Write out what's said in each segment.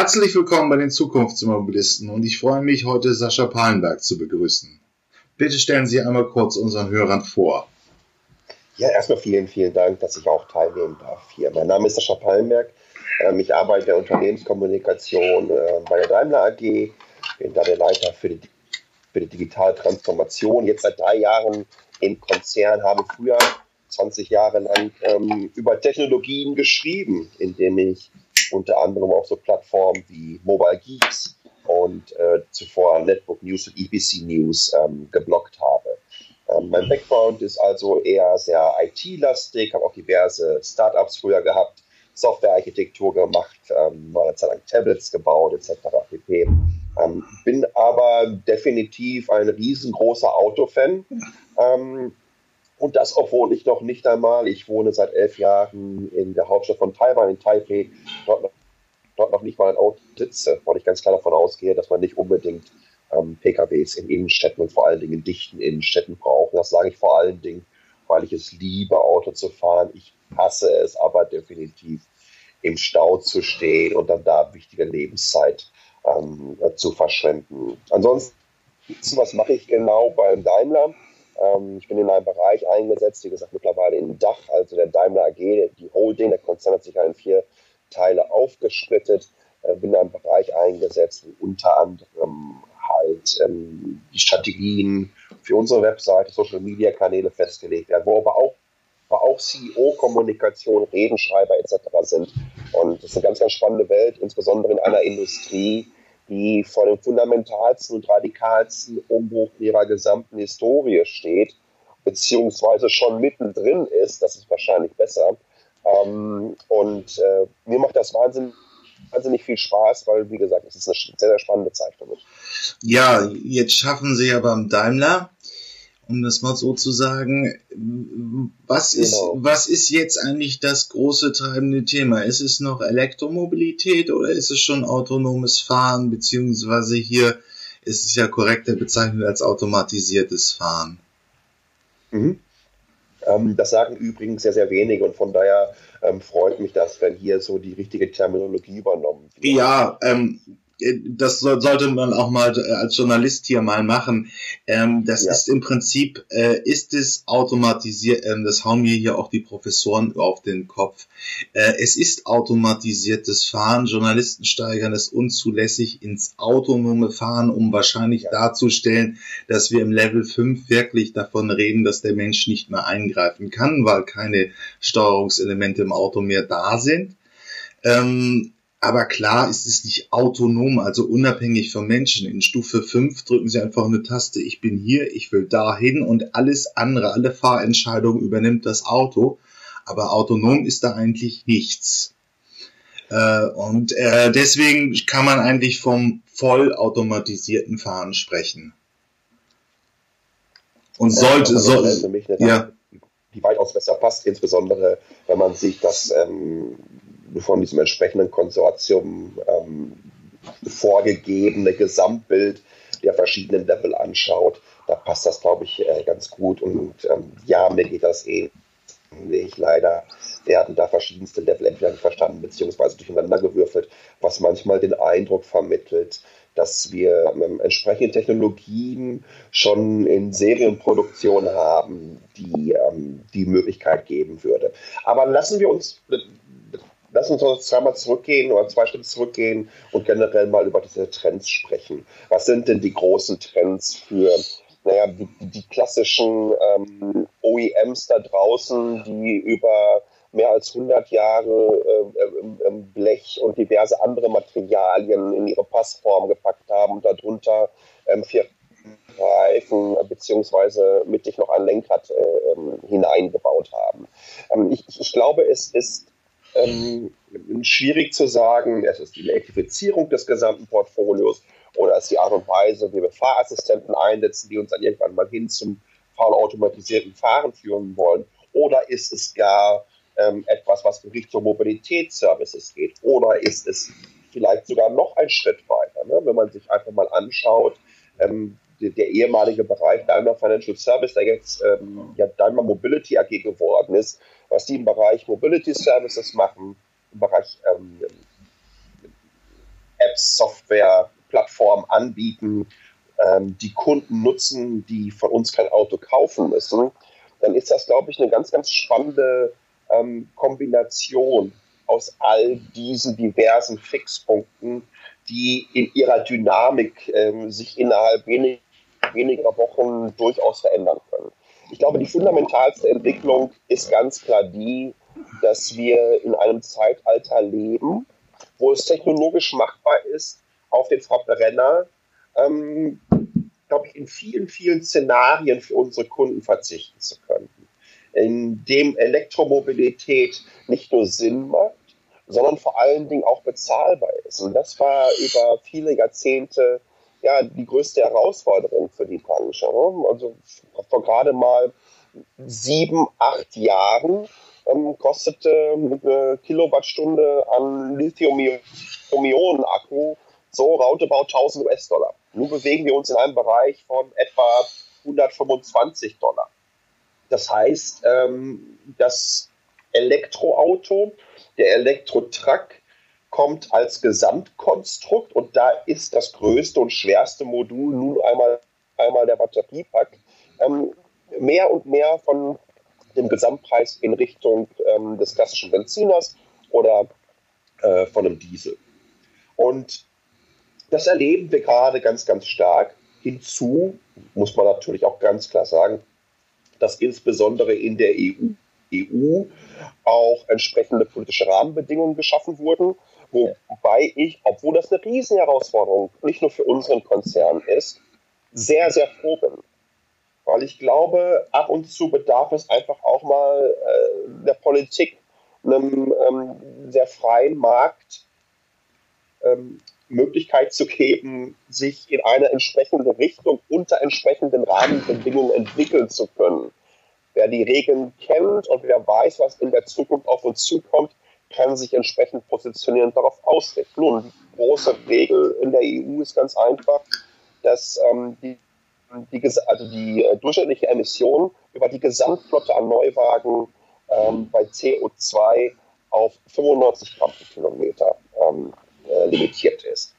Herzlich willkommen bei den Zukunftsmobilisten und ich freue mich, heute Sascha Pallenberg zu begrüßen. Bitte stellen Sie einmal kurz unseren Hörern vor. Ja, erstmal vielen Dank, dass ich auch teilnehmen darf hier. Mein Name ist Sascha Pallenberg. Ich arbeite in der Unternehmenskommunikation bei der Daimler AG. Bin da der Leiter für die digitale Transformation. Jetzt seit 3 Jahren im Konzern, habe früher 20 Jahre lang über Technologien geschrieben, indem ich unter anderem auch so Plattformen wie Mobile Geeks und zuvor Network News und EBC News gebloggt habe. Mein Background ist also eher sehr IT-lastig, habe auch diverse Startups früher gehabt, Softwarearchitektur gemacht, war eine Zeit lang Tablets gebaut etc. pp. Bin aber definitiv ein riesengroßer Autofan. Und das, obwohl ich noch nicht einmal, ich wohne seit 11 Jahren in der Hauptstadt von Taiwan, in Taipei, dort noch nicht mal ein Auto sitze, weil ich ganz klar davon ausgehe, dass man nicht unbedingt PKWs in Innenstädten und vor allen Dingen in dichten Innenstädten braucht. Das sage ich vor allen Dingen, weil ich es liebe, Auto zu fahren. Ich hasse es aber definitiv, im Stau zu stehen und dann da wichtige Lebenszeit zu verschwenden. Ansonsten, was mache ich genau beim Daimler? Ich bin in einem Bereich eingesetzt, wie gesagt, mittlerweile in DACH, also der Daimler AG, die Holding, der Konzern hat sich in 4 Teile aufgesplittet. Bin in einem Bereich eingesetzt, wo unter anderem halt die Strategien für unsere Webseite, Social-Media-Kanäle festgelegt werden, wo aber auch CEO-Kommunikation, Redenschreiber etc. sind. Und das ist eine ganz spannende Welt, insbesondere in einer Industrie, die vor dem fundamentalsten und radikalsten Umbruch ihrer gesamten Historie steht, beziehungsweise schon mittendrin ist, das ist wahrscheinlich besser. Und mir macht das wahnsinnig viel Spaß, weil, wie gesagt, es ist eine sehr spannende Zeit für mich. Ja, jetzt schaffen Sie ja beim Daimler, um das mal so zu sagen, was ist jetzt eigentlich das große treibende Thema? Ist es noch Elektromobilität oder ist es schon autonomes Fahren, beziehungsweise hier ist es ja korrekter bezeichnet als automatisiertes Fahren? Mhm. Das sagen übrigens sehr wenige und von daher freut mich das, wenn hier so die richtige Terminologie übernommen wird. Ja, das sollte man auch mal als Journalist hier mal machen. Ist im Prinzip, ist es automatisiert, das hauen mir hier auch die Professoren auf den Kopf. Es ist automatisiertes Fahren. Journalisten steigern es unzulässig ins autonome Fahren, um wahrscheinlich darzustellen, dass wir im Level 5 wirklich davon reden, dass der Mensch nicht mehr eingreifen kann, weil keine Steuerungselemente im Auto mehr da sind. Aber klar ist es nicht autonom, also unabhängig von Menschen. In Stufe 5 drücken Sie einfach eine Taste, ich bin hier, ich will dahin und alles andere, alle Fahrentscheidungen übernimmt das Auto. Aber autonom ist da eigentlich nichts. Und deswegen kann man eigentlich vom vollautomatisierten Fahren sprechen. Und die weitaus besser passt, insbesondere wenn man sich das von diesem entsprechenden Konsortium vorgegebene Gesamtbild der verschiedenen Level anschaut, da passt das, glaube ich, ganz gut. Und mir geht das ähnlich. Leider werden da verschiedenste Level entweder nicht verstanden bzw. durcheinander gewürfelt, was manchmal den Eindruck vermittelt, dass wir entsprechende Technologien schon in Serienproduktion haben, die die Möglichkeit geben würde. Aber lassen uns einmal zurückgehen oder 2 Schritte zurückgehen und generell mal über diese Trends sprechen. Was sind denn die großen Trends für die klassischen OEMs da draußen, die über mehr als 100 Jahre Blech und diverse andere Materialien in ihre Passform gepackt haben und darunter 4 Reifen bzw. mittig noch ein Lenkrad hineingebaut haben? Ich glaube, es ist schwierig zu sagen, es ist die Elektrifizierung des gesamten Portfolios oder es ist die Art und Weise, wie wir Fahrassistenten einsetzen, die uns dann irgendwann mal hin zum vollautomatisierten Fahren führen wollen, oder ist es gar etwas, was in Richtung Mobilitätsservices geht, oder ist es vielleicht sogar noch ein Schritt weiter, ne? Wenn man sich einfach mal anschaut, der ehemalige Bereich Daimler Financial Service, der jetzt Daimler Mobility AG geworden ist, was die im Bereich Mobility Services machen, im Bereich Software-Plattform anbieten, die Kunden nutzen, die von uns kein Auto kaufen müssen, dann ist das, glaube ich, eine ganz, ganz spannende Kombination aus all diesen diversen Fixpunkten, die in ihrer Dynamik sich innerhalb weniger Wochen durchaus verändern können. Ich glaube, die fundamentalste Entwicklung ist ganz klar die, dass wir in einem Zeitalter leben, wo es technologisch machbar ist, auf den Verbrenner, glaube ich, in vielen, vielen Szenarien für unsere Kunden verzichten zu können. Indem Elektromobilität nicht nur Sinn macht, sondern vor allen Dingen auch bezahlbar ist. Und das war über viele Jahrzehnte ja die größte Herausforderung für die Branche. Also vor gerade mal 7, 8 Jahren kostete eine Kilowattstunde an Lithium-Ionen-Akku so roundabout 1000 US-Dollar. Nun bewegen wir uns in einem Bereich von etwa 125 $. Das heißt, das Elektroauto, der Elektro-Truck kommt als Gesamtkonstrukt und da ist das größte und schwerste Modul nun einmal der Batteriepack, mehr und mehr von dem Gesamtpreis in Richtung des klassischen Benziners oder von einem Diesel. Und das erleben wir gerade ganz, ganz stark. Hinzu muss man natürlich auch ganz klar sagen, dass insbesondere in der EU auch entsprechende politische Rahmenbedingungen geschaffen wurden, wobei ich, obwohl das eine riesen Herausforderung nicht nur für unseren Konzern ist, sehr, sehr froh bin. Weil ich glaube, ab und zu bedarf es einfach auch mal der Politik, einem sehr freien Markt Möglichkeit zu geben, sich in eine entsprechende Richtung unter entsprechenden Rahmenbedingungen entwickeln zu können. Wer die Regeln kennt und wer weiß, was in der Zukunft auf uns zukommt, kann sich entsprechend positionieren und darauf ausrichten. Nun, die große Regel in der EU ist ganz einfach, dass die durchschnittliche Emission über die Gesamtflotte an Neuwagen bei CO2 auf 95 Gramm pro Kilometer limitiert ist.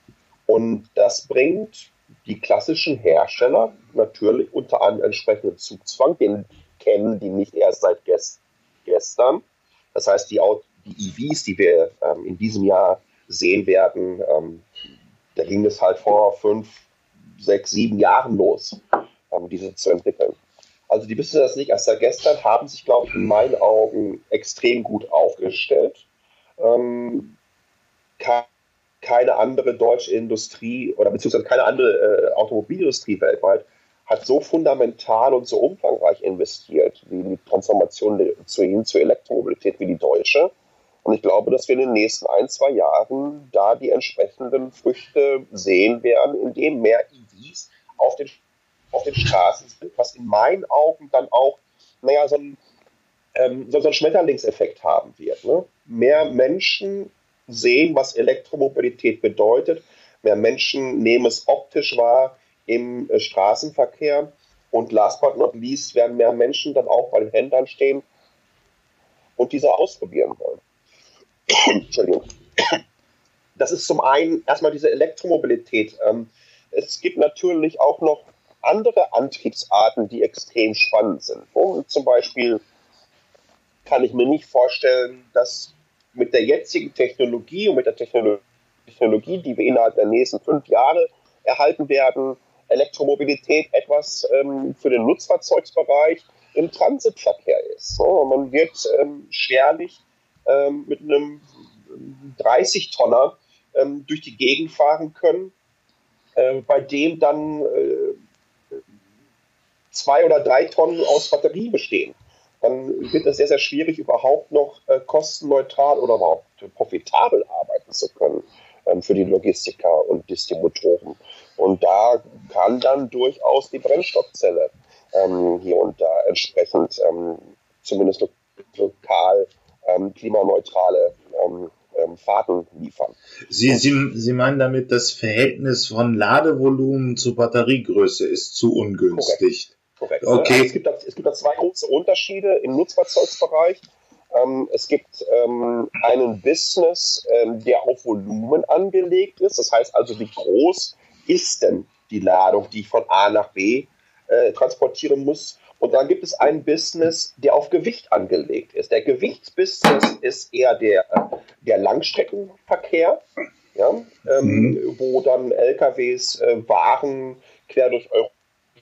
Und das bringt die klassischen Hersteller natürlich unter einem entsprechenden Zugzwang, den kennen die nicht erst seit gestern. Das heißt, die EVs, die wir in diesem Jahr sehen werden, da ging es halt vor 5, 6, 7 Jahren los, diese zu entwickeln. Also die wissen das nicht erst seit gestern, haben sich, glaube ich, in meinen Augen extrem gut aufgestellt. Keine andere deutsche Industrie oder beziehungsweise keine andere Automobilindustrie weltweit hat so fundamental und so umfangreich investiert wie die Transformation hin zur Elektromobilität wie die deutsche. Und ich glaube, dass wir in den nächsten 1, 2 Jahren da die entsprechenden Früchte sehen werden, indem mehr EVs auf den Straßen sind, was in meinen Augen dann auch so einen Schmetterlingseffekt haben wird. Ne? Mehr Menschen sehen, was Elektromobilität bedeutet. Mehr Menschen nehmen es optisch wahr im Straßenverkehr. Und last but not least werden mehr Menschen dann auch bei den Händlern stehen und diese ausprobieren wollen. Entschuldigung. Das ist zum einen erstmal diese Elektromobilität. Es gibt natürlich auch noch andere Antriebsarten, die extrem spannend sind. Und zum Beispiel kann ich mir nicht vorstellen, dass mit der jetzigen Technologie und mit der Technologie, die wir innerhalb der nächsten 5 Jahre erhalten werden, Elektromobilität etwas für den Nutzfahrzeugsbereich im Transitverkehr ist. So, man wird schwerlich mit einem 30-Tonner durch die Gegend fahren können, bei dem dann 2 oder 3 Tonnen aus Batterie bestehen. Dann wird es sehr, sehr schwierig, überhaupt noch kostenneutral oder überhaupt profitabel arbeiten zu können für die Logistiker und Distributoren. Und da kann dann durchaus die Brennstoffzelle hier und da entsprechend zumindest lokal klimaneutrale Fahrten liefern. Sie meinen damit, das Verhältnis von Ladevolumen zu Batteriegröße ist zu ungünstig. Korrekt. Okay. Es gibt da 2 große Unterschiede im Nutzfahrzeugsbereich. Es gibt einen Business, der auf Volumen angelegt ist. Das heißt also, wie groß ist denn die Ladung, die ich von A nach B transportieren muss? Und dann gibt es einen Business, der auf Gewicht angelegt ist. Der Gewichtsbusiness ist eher der Langstreckenverkehr, ja? Wo dann LKWs Waren quer durch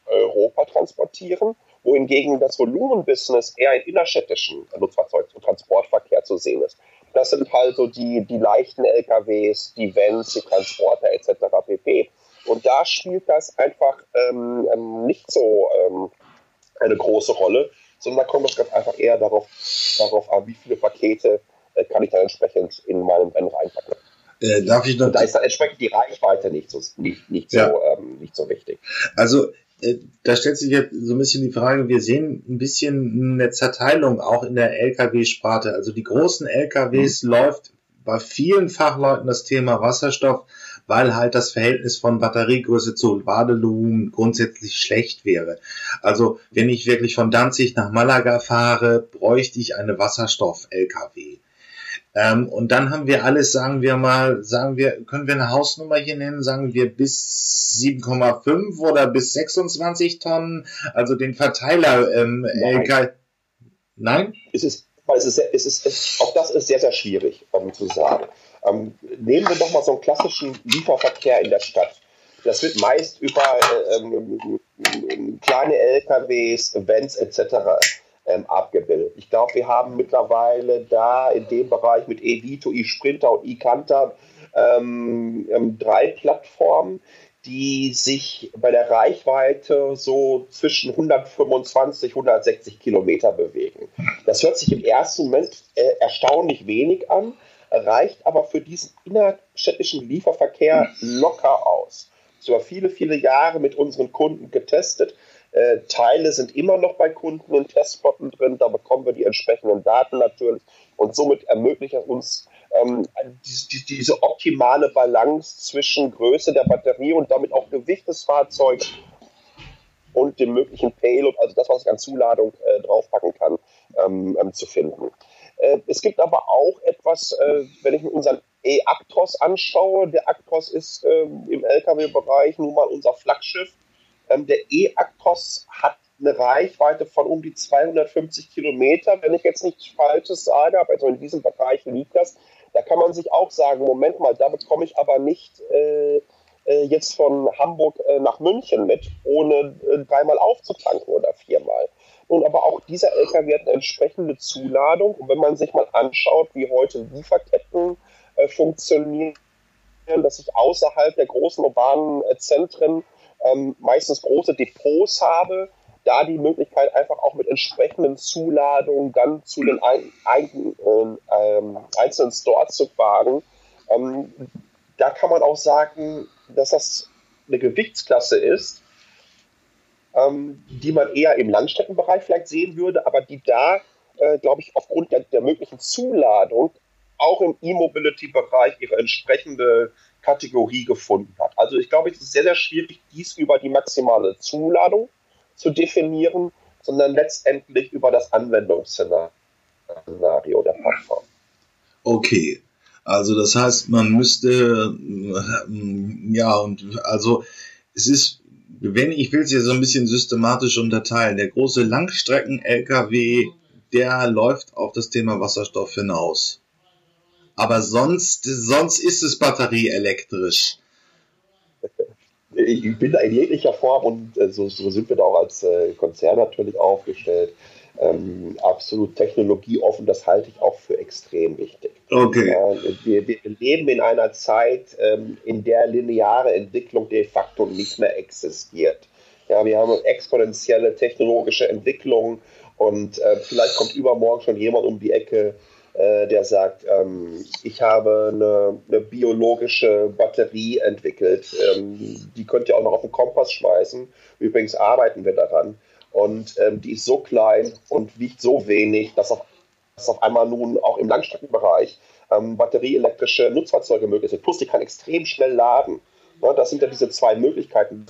Europa transportieren, wohingegen das Volumenbusiness eher im innerstädtischen Nutzfahrzeugs- und Transportverkehr zu sehen ist. Das sind halt so die leichten LKWs, die Vans, die Transporter etc. pp. Und da spielt das einfach nicht so eine große Rolle, sondern da kommt es ganz einfach eher darauf an, wie viele Pakete kann ich dann entsprechend in meinem Rennen reinpacken. Darf ich noch? Und da ist dann entsprechend die Reichweite nicht so wichtig. Also da stellt sich jetzt so ein bisschen die Frage, wir sehen ein bisschen eine Zerteilung auch in der LKW-Sparte. Also die großen LKWs läuft bei vielen Fachleuten das Thema Wasserstoff, weil halt das Verhältnis von Batteriegröße zu Ladevolumen grundsätzlich schlecht wäre. Also wenn ich wirklich von Danzig nach Malaga fahre, bräuchte ich eine Wasserstoff-LKW. Und dann haben wir alles, können wir eine Hausnummer hier nennen, sagen wir bis 7,5 oder bis 26 Tonnen, also den Verteiler LKW. Nein? Auch das ist sehr, sehr schwierig zu sagen. Nehmen wir doch mal so einen klassischen Lieferverkehr in der Stadt. Das wird meist über kleine LKWs, Vans etc. abgebildet. Ich glaube, wir haben mittlerweile da in dem Bereich mit E-Vito, E-Sprinter und E-Canter 3 Plattformen, die sich bei der Reichweite so zwischen 125, 160 Kilometer bewegen. Das hört sich im ersten Moment erstaunlich wenig an, reicht aber für diesen innerstädtischen Lieferverkehr locker aus. Das war viele, viele Jahre mit unseren Kunden getestet. Teile sind immer noch bei Kunden in Testplotten drin, da bekommen wir die entsprechenden Daten natürlich und somit ermöglicht es uns diese optimale Balance zwischen Größe der Batterie und damit auch Gewicht des Fahrzeugs und dem möglichen Payload, also das, was ich an Zuladung draufpacken kann, zu finden. Es gibt aber auch etwas, wenn ich mir unseren E-Actros anschaue, der Actros ist im LKW-Bereich nun mal unser Flaggschiff. Der E-Actros hat eine Reichweite von um die 250 Kilometer, wenn ich jetzt nichts Falsches sage, aber also in diesem Bereich liegt das. Da kann man sich auch sagen, Moment mal, da bekomme ich aber nicht jetzt von Hamburg nach München mit, ohne dreimal aufzutanken oder viermal. Und aber auch dieser LKW hat eine entsprechende Zuladung. Und wenn man sich mal anschaut, wie heute Lieferketten funktionieren, dass ich außerhalb der großen urbanen Zentren meistens große Depots habe, da die Möglichkeit einfach auch mit entsprechenden Zuladungen dann zu den einzelnen Stores zu fahren. Da kann man auch sagen, dass das eine Gewichtsklasse ist, die man eher im Langstreckenbereich vielleicht sehen würde, aber die da, glaube ich, aufgrund der möglichen Zuladung auch im E-Mobility-Bereich ihre entsprechende Kategorie gefunden hat. Also ich glaube, es ist sehr, sehr schwierig, dies über die maximale Zuladung zu definieren, sondern letztendlich über das Anwendungsszenario der Plattform. Okay, also das heißt, man müsste, ich will es ja so ein bisschen systematisch unterteilen, der große Langstrecken-LKW, der läuft auf das Thema Wasserstoff hinaus. Aber sonst ist es batterieelektrisch. Ich bin da in jeglicher Form und so sind wir da auch als Konzern natürlich aufgestellt. Absolut technologieoffen, das halte ich auch für extrem wichtig. Okay. Wir leben in einer Zeit, in der lineare Entwicklung de facto nicht mehr existiert. Ja, wir haben exponentielle technologische Entwicklung und vielleicht kommt übermorgen schon jemand um die Ecke, der sagt, ich habe eine biologische Batterie entwickelt, die könnt ihr auch noch auf den Kompass schmeißen. Übrigens arbeiten wir daran. Und die ist so klein und wiegt so wenig, dass auf einmal nun auch im Langstreckenbereich batterieelektrische Nutzfahrzeuge möglich sind. Plus, die kann extrem schnell laden. Ja, das sind ja diese zwei Möglichkeiten.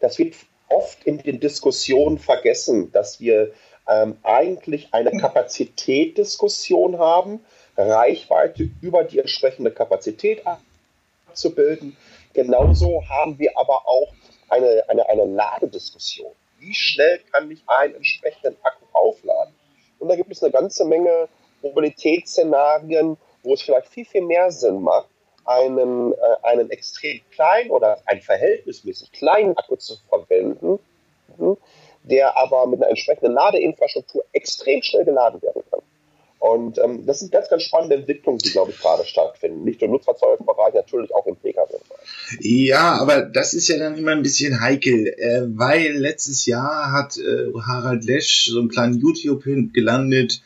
Das wird oft in den Diskussionen vergessen, dass wir eigentlich eine Kapazitätsdiskussion haben, Reichweite über die entsprechende Kapazität abzubilden. Genauso haben wir aber auch eine Ladediskussion. Wie schnell kann ich einen entsprechenden Akku aufladen? Und da gibt es eine ganze Menge Mobilitätsszenarien, wo es vielleicht viel, viel mehr Sinn macht, einen extrem kleinen oder einen verhältnismäßig kleinen Akku zu verwenden, der aber mit einer entsprechenden Ladeinfrastruktur extrem schnell geladen werden kann. Und das sind ganz, ganz spannende Entwicklungen, die, glaube ich, gerade stattfinden. Nicht nur im Nutzfahrzeugbereich, natürlich auch im Pkw-Bereich. Ja, aber das ist ja dann immer ein bisschen heikel, weil letztes Jahr hat Harald Lesch so einen kleinen YouTube-Hint gelandet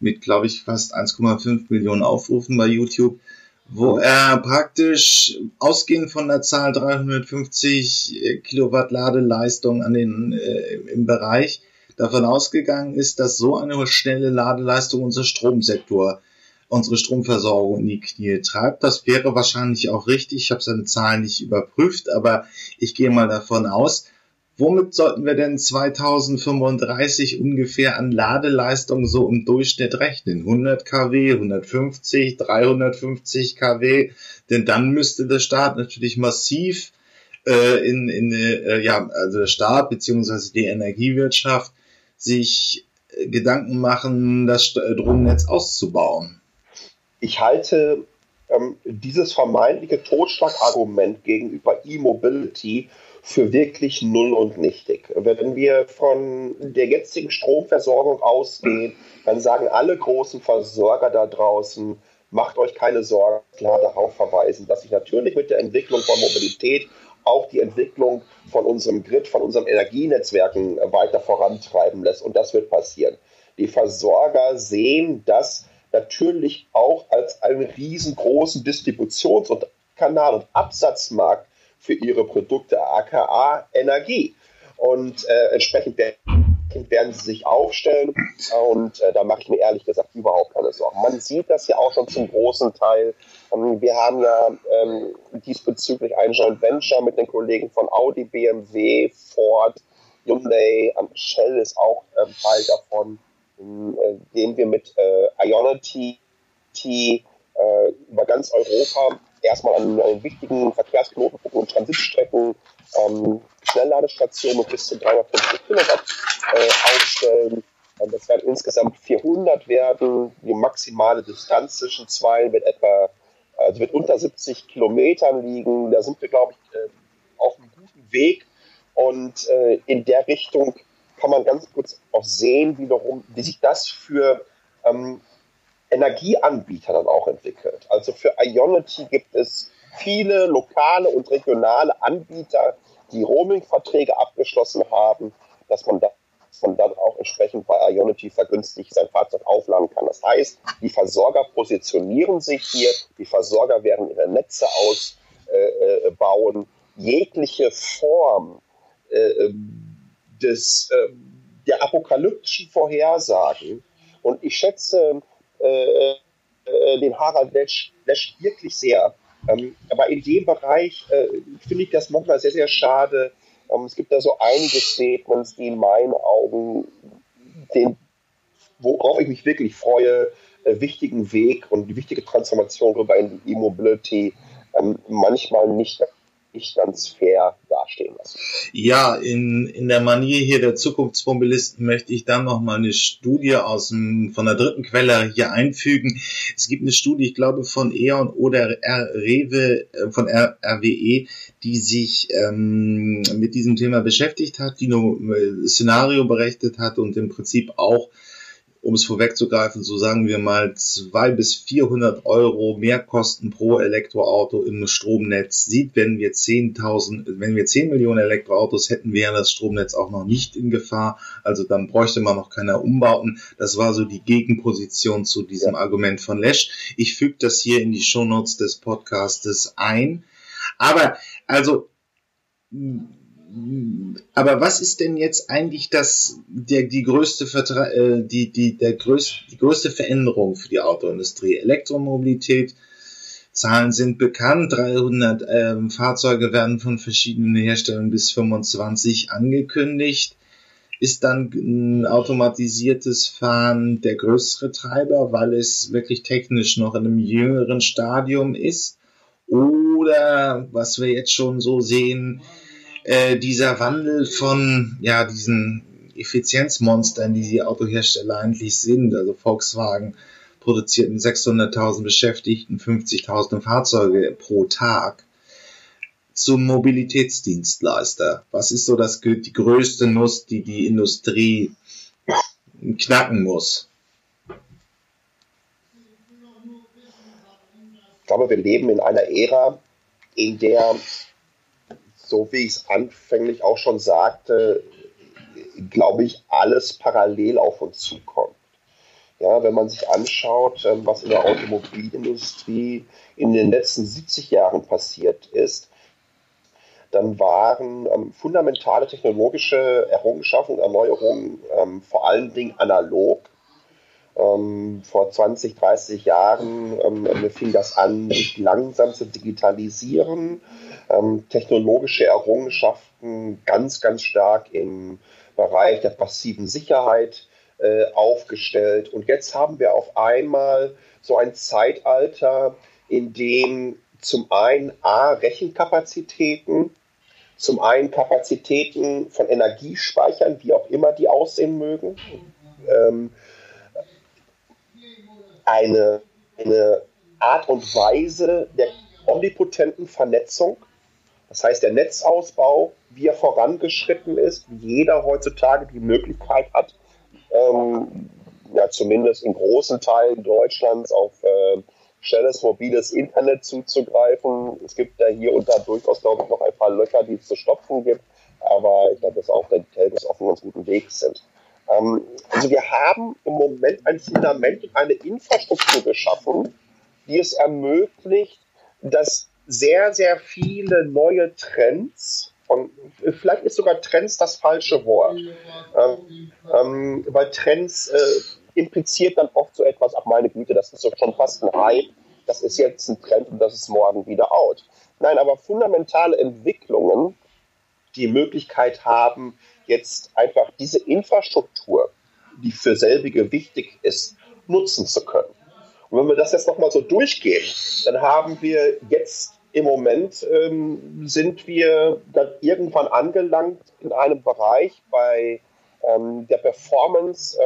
mit, glaube ich, fast 1,5 Millionen Aufrufen bei YouTube, wo er praktisch ausgehend von der Zahl 350 Kilowatt Ladeleistung an den, im Bereich davon ausgegangen ist, dass so eine schnelle Ladeleistung unseren Stromsektor, unsere Stromversorgung in die Knie treibt. Das wäre wahrscheinlich auch richtig. Ich habe seine Zahlen nicht überprüft, aber ich gehe mal davon aus. Womit sollten wir denn 2035 ungefähr an Ladeleistung so im Durchschnitt rechnen? 100 kW, 150, 350 kW? Denn dann müsste der Staat natürlich massiv also der Staat bzw. die Energiewirtschaft sich Gedanken machen, das Stromnetz auszubauen. Ich halte dieses vermeintliche Totschlagargument gegenüber E-Mobility für wirklich null und nichtig. Wenn wir von der jetzigen Stromversorgung ausgehen, dann sagen alle großen Versorger da draußen, macht euch keine Sorgen, klar darauf verweisen, dass sich natürlich mit der Entwicklung von Mobilität auch die Entwicklung von unserem Grid, von unseren Energienetzwerken weiter vorantreiben lässt. Und das wird passieren. Die Versorger sehen das natürlich auch als einen riesengroßen Distributions- und Kanal- und Absatzmarkt für ihre Produkte, aka Energie. Und entsprechend werden sie sich aufstellen. Und da mache ich mir ehrlich gesagt überhaupt keine Sorgen. Man sieht das ja auch schon zum großen Teil. Wir haben ja diesbezüglich ein Joint Venture mit den Kollegen von Audi, BMW, Ford, Hyundai, Shell ist auch Teil davon, den wir mit Ionity über ganz Europa erstmal an wichtigen Verkehrsknotenpunkten und Transitstrecken Schnellladestationen mit bis zu 350 Kilowatt aufstellen. Das werden insgesamt 400 werden. Die maximale Distanz zwischen zwei wird unter 70 Kilometern liegen. Da sind wir, glaube ich, auf einem guten Weg. Und in der Richtung kann man ganz kurz auch sehen, wiederum, wie sich das für Energieanbieter dann auch entwickelt. Also für Ionity gibt es viele lokale und regionale Anbieter, die Roaming-Verträge abgeschlossen haben, dass man dann auch entsprechend bei Ionity vergünstigt sein Fahrzeug aufladen kann. Das heißt, die Versorger positionieren sich hier, die Versorger werden ihre Netze ausbauen. Jegliche Form der apokalyptischen Vorhersagen. Und ich schätze den Harald Lesch wirklich sehr. Aber in dem Bereich finde ich das manchmal sehr, sehr schade. Es gibt da so einige Statements, die in meinen Augen worauf ich mich wirklich freue, wichtigen Weg und die wichtige Transformation rüber in die E-Mobility manchmal nicht ganz fair dastehen lassen. Ja, in der Manier hier der Zukunftsmobilisten möchte ich dann nochmal eine Studie von der dritten Quelle hier einfügen. Es gibt eine Studie, ich glaube, von E.ON oder Rewe, von RWE, die sich mit diesem Thema beschäftigt hat, die ein Szenario berechnet hat und im Prinzip auch, um es vorwegzugreifen, so sagen wir mal 200 bis 400 Euro Mehrkosten pro Elektroauto im Stromnetz sieht. Wenn wir 10 Millionen Elektroautos hätten, wäre das Stromnetz auch noch nicht in Gefahr. Also dann bräuchte man noch keine Umbauten. Das war so die Gegenposition zu diesem Argument von Lesch. Ich füge das hier in die Shownotes des Podcastes ein. Aber was ist denn jetzt eigentlich die größte Veränderung für die Autoindustrie? Elektromobilität, Zahlen sind bekannt, 300 Fahrzeuge werden von verschiedenen Herstellern bis 25 angekündigt. ist dann ein automatisiertes Fahren der größere Treiber, weil es wirklich technisch noch in einem jüngeren Stadium ist? Oder, was wir jetzt schon so sehen, dieser Wandel von ja diesen Effizienzmonstern, die die Autohersteller eigentlich sind, also Volkswagen produziert mit 600.000 Beschäftigten 50.000 Fahrzeuge pro Tag, zum Mobilitätsdienstleister. Was ist so die größte Nuss, die die Industrie knacken muss? Ich glaube, wir leben in einer Ära, in der, so wie ich es anfänglich auch schon sagte, glaube ich, alles parallel auf uns zukommt. Ja, wenn man sich anschaut, was in der Automobilindustrie in den letzten 70 Jahren passiert ist, dann waren fundamentale technologische Errungenschaften und Erneuerungen vor allen Dingen analog. Vor 20, 30 Jahren fing das an, sich langsam zu digitalisieren. Technologische Errungenschaften ganz, ganz stark im Bereich der passiven Sicherheit aufgestellt. Und jetzt haben wir auf einmal so ein Zeitalter, in dem zum einen Rechenkapazitäten, zum einen Kapazitäten von Energiespeichern, wie auch immer die aussehen mögen, eine Art und Weise der omnipotenten Vernetzung, das heißt der Netzausbau, wie er vorangeschritten ist, wie jeder heutzutage die Möglichkeit hat, zumindest in großen Teilen Deutschlands auf schnelles, mobiles Internet zuzugreifen. Es gibt ja hier und da durchaus, glaube ich, noch ein paar Löcher, die es zu stopfen gibt, aber ich glaube, dass auch die Telcos auf einem ganz guten Weg sind. Also wir haben im Moment ein Fundament und eine Infrastruktur geschaffen, die es ermöglicht, dass sehr, sehr viele neue Trends, und vielleicht ist sogar Trends das falsche Wort, weil Trends impliziert dann oft so etwas, ach meine Güte, das ist so schon fast ein Hype, das ist jetzt ein Trend und das ist morgen wieder out. Nein, aber fundamentale Entwicklungen, die Möglichkeit haben, jetzt einfach diese Infrastruktur, die für selbige wichtig ist, nutzen zu können. Und wenn wir das jetzt nochmal so durchgehen, dann haben wir jetzt im Moment, sind wir dann irgendwann angelangt in einem Bereich bei der Performance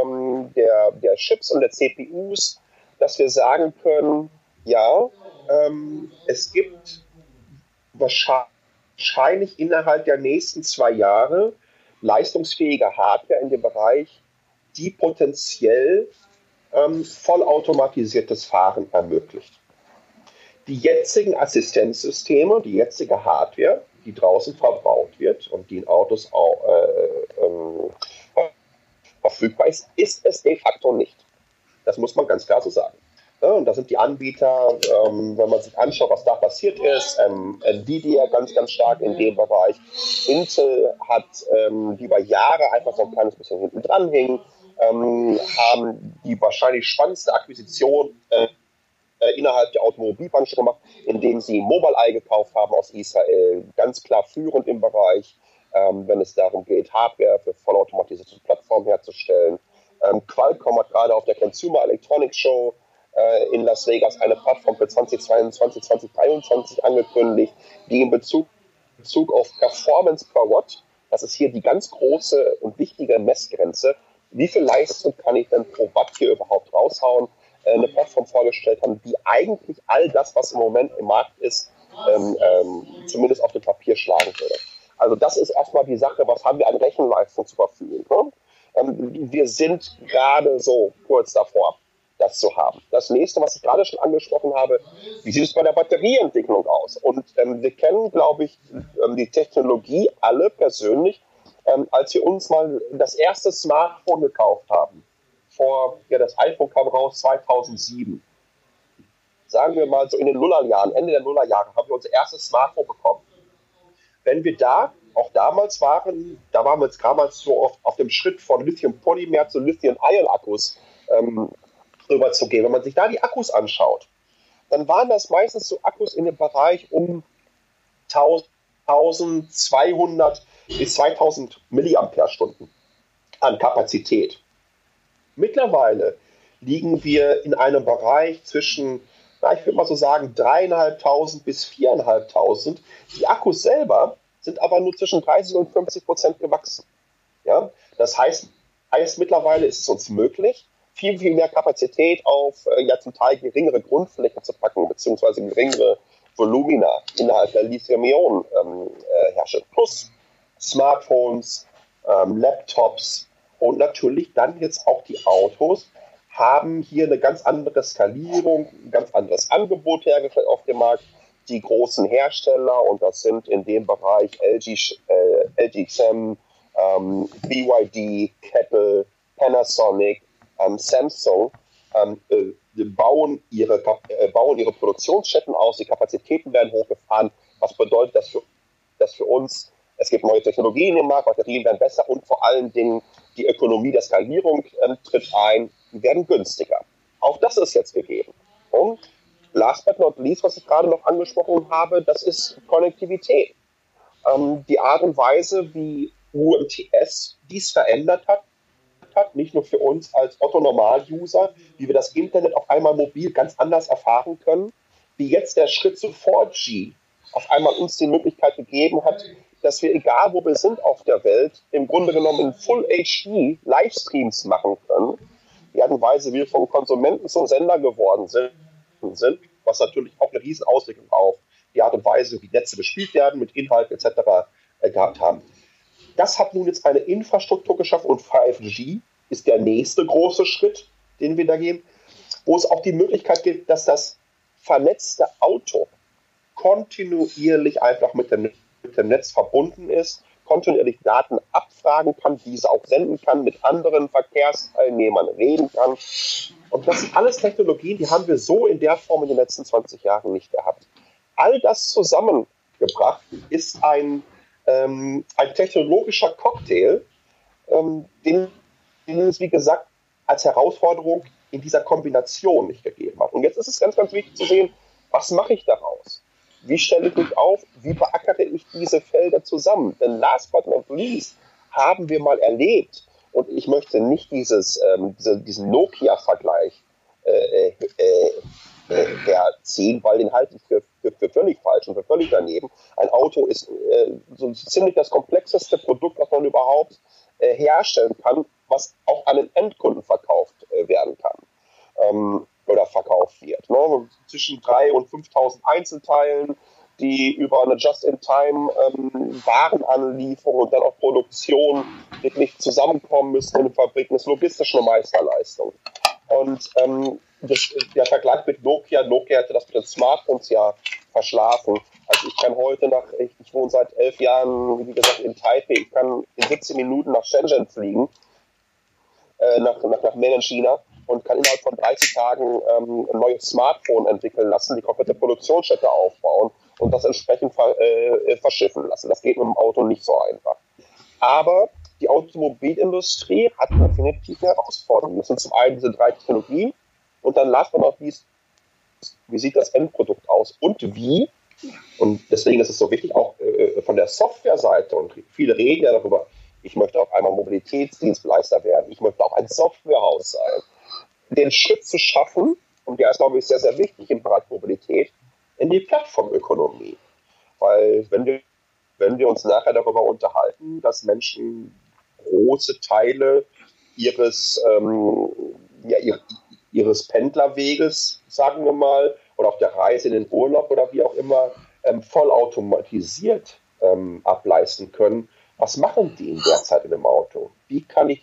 der Chips und der CPUs, dass wir sagen können, ja, es gibt wahrscheinlich innerhalb der nächsten 2 Jahre leistungsfähige Hardware in dem Bereich, die potenziell vollautomatisiertes Fahren ermöglicht. Die jetzigen Assistenzsysteme, die jetzige Hardware, die draußen verbaut wird und die in Autos auch, verfügbar ist, ist es de facto nicht. Das muss man ganz klar so sagen. Ja, und da sind die Anbieter, wenn man sich anschaut, was da passiert ist, Nvidia ganz, ganz stark in dem Bereich. Intel hat die über Jahre einfach so ein kleines bisschen hinten dran hängen, haben die wahrscheinlich spannendste Akquisition innerhalb der Automobilbranche gemacht, indem sie Mobileye gekauft haben aus Israel, ganz klar führend im Bereich, wenn es darum geht, Hardware für vollautomatisierte Plattformen herzustellen. Qualcomm hat gerade auf der Consumer Electronics Show in Las Vegas eine Plattform für 2022, 2023 angekündigt, die in Bezug auf Performance per Watt, das ist hier die ganz große und wichtige Messgrenze, wie viel Leistung kann ich denn pro Watt hier überhaupt raushauen, eine Plattform vorgestellt haben, die eigentlich all das, was im Moment im Markt ist, zumindest auf dem Papier schlagen würde. Also das ist erstmal die Sache, was haben wir an Rechenleistung zur Verfügung? Ne? Wir sind gerade so kurz davor, das zu haben. Das nächste, was ich gerade schon angesprochen habe, wie sieht es bei der Batterieentwicklung aus? Und wir kennen, glaube ich, die Technologie alle persönlich, als wir uns mal das erste Smartphone gekauft haben. Das iPhone kam raus 2007. Sagen wir mal so in den Nullerjahren, Ende der Nullerjahre, haben wir unser erstes Smartphone bekommen. Wenn wir da waren wir jetzt damals so oft auf dem Schritt von Lithium-Polymer zu Lithium-Ion-Akkus rüberzugehen. Wenn man sich da die Akkus anschaut, dann waren das meistens so Akkus in dem Bereich um 1200 bis 2000 Milliampere-Stunden. an Kapazität. Mittlerweile liegen wir in einem Bereich zwischen, ich würde mal so sagen, 3.500 bis 4.500. Die Akkus selber sind aber nur zwischen 30% und 50% gewachsen. Ja? Das heißt, mittlerweile ist es uns möglich, viel, viel mehr Kapazität auf zum Teil geringere Grundflächen zu packen, beziehungsweise geringere Volumina innerhalb der Lithium-Ionen-Herrschaft. Plus Smartphones, Laptops und natürlich dann jetzt auch die Autos haben hier eine ganz andere Skalierung, ein ganz anderes Angebot hergestellt auf dem Markt. Die großen Hersteller, und das sind in dem Bereich LG Chem, BYD, Apple, Panasonic, Samsung, bauen ihre Produktionsstätten aus, die Kapazitäten werden hochgefahren. Was bedeutet das für uns? Es gibt neue Technologien im Markt, Batterien werden besser und vor allen Dingen die Ökonomie der Skalierung tritt ein, die werden günstiger. Auch das ist jetzt gegeben. Und last but not least, was ich gerade noch angesprochen habe, das ist Konnektivität. Die Art und Weise, wie UMTS dies verändert hat, nicht nur für uns als Otto-Normal-User, wie wir das Internet auf einmal mobil ganz anders erfahren können, wie jetzt der Schritt zu 4G auf einmal uns die Möglichkeit gegeben hat, dass wir, egal wo wir sind auf der Welt, im Grunde genommen in Full HD Livestreams machen können. Die Art und Weise, wie wir von Konsumenten zum Sender geworden sind, was natürlich auch eine riesen Auswirkung auf die Art und Weise, wie Netze bespielt werden, mit Inhalt etc. gehabt haben. Das hat nun jetzt eine Infrastruktur geschaffen und 5G ist der nächste große Schritt, den wir da gehen, wo es auch die Möglichkeit gibt, dass das vernetzte Auto kontinuierlich einfach mit dem Netz verbunden ist, kontinuierlich Daten abfragen kann, diese auch senden kann, mit anderen Verkehrsteilnehmern reden kann. Und das sind alles Technologien, die haben wir so in der Form in den letzten 20 Jahren nicht gehabt. All das zusammengebracht ist ein technologischer Cocktail, den es, wie gesagt, als Herausforderung in dieser Kombination nicht gegeben hat. Und jetzt ist es ganz, ganz wichtig zu sehen, was mache ich daraus? Wie stelle ich mich auf? Wie beackere ich diese Felder zusammen? Denn last but not least haben wir mal erlebt, und ich möchte nicht diesen Nokia-Vergleich herziehen, weil den halte ich für völlig falsch und für völlig daneben. Ein Auto ist so ziemlich das komplexeste Produkt, was man überhaupt herstellen kann, was auch an den Endkunden verkauft werden kann. Oder verkauft wird. Ne? Zwischen 3.000 und 5.000 Einzelteilen, die über eine Just-in-Time-Warenanlieferung und dann auch Produktion wirklich zusammenkommen müssen in den Fabriken. Das ist logistisch eine Meisterleistung. Und der Vergleich mit Nokia hatte das mit den Smartphones ja verschlafen. Also ich kann heute ich wohne seit 11 Jahren, wie gesagt, in Taipei, ich kann in 17 Minuten nach Shenzhen fliegen, nach Mainland China, und kann innerhalb von 30 Tagen ein neues Smartphone entwickeln lassen, die komplette Produktionsstätte aufbauen und das entsprechend verschiffen lassen. Das geht mit dem Auto nicht so einfach. Aber die Automobilindustrie hat definitiv Herausforderungen. Das sind zum einen diese 3 Technologien und dann last but not least, wie sieht das Endprodukt aus und wie, und deswegen ist es so wichtig, auch von der Softwareseite, und viele reden ja darüber, ich möchte auf einmal Mobilitätsdienstleister werden, ich möchte auch ein Softwarehaus sein. Den Schritt zu schaffen, und der ist, glaube ich, sehr, sehr wichtig im Bereich Mobilität, in die Plattformökonomie. Weil wenn wir uns nachher darüber unterhalten, dass Menschen große Teile ihres Pendlerweges, sagen wir mal, oder auf der Reise in den Urlaub oder wie auch immer, vollautomatisiert ableisten können, was machen die in der Zeit in dem Auto? Wie kann ich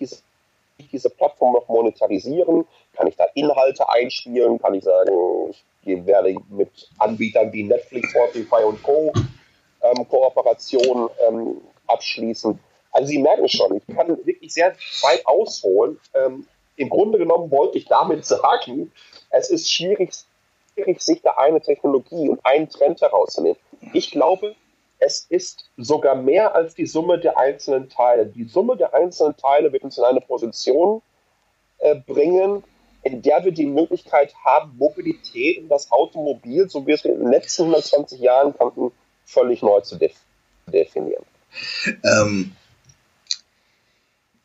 diese Plattform noch monetarisieren? Kann ich da Inhalte einspielen? Kann ich sagen, ich werde mit Anbietern wie Netflix, Spotify und Co. Kooperationen abschließen? Also Sie merken schon, ich kann wirklich sehr weit ausholen. Im Grunde genommen wollte ich damit sagen, es ist schwierig, sich da eine Technologie und einen Trend herauszunehmen. Ich glaube, es ist sogar mehr als die Summe der einzelnen Teile. Die Summe der einzelnen Teile wird uns in eine Position bringen, in der wir die Möglichkeit haben, Mobilität und das Automobil, so wie wir es in den letzten 120 Jahren kannten, völlig neu zu definieren.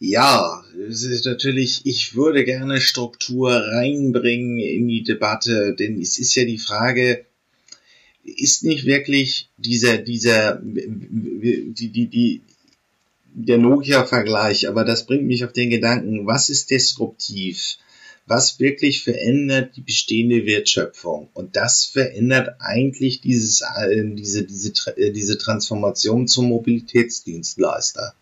Ja, es ist natürlich, ich würde gerne Struktur reinbringen in die Debatte, denn es ist ja die Frage, ist nicht wirklich der Nokia-Vergleich, aber das bringt mich auf den Gedanken, was ist disruptiv? Was wirklich verändert die bestehende Wertschöpfung? Und das verändert eigentlich diese Transformation zum Mobilitätsdienstleister.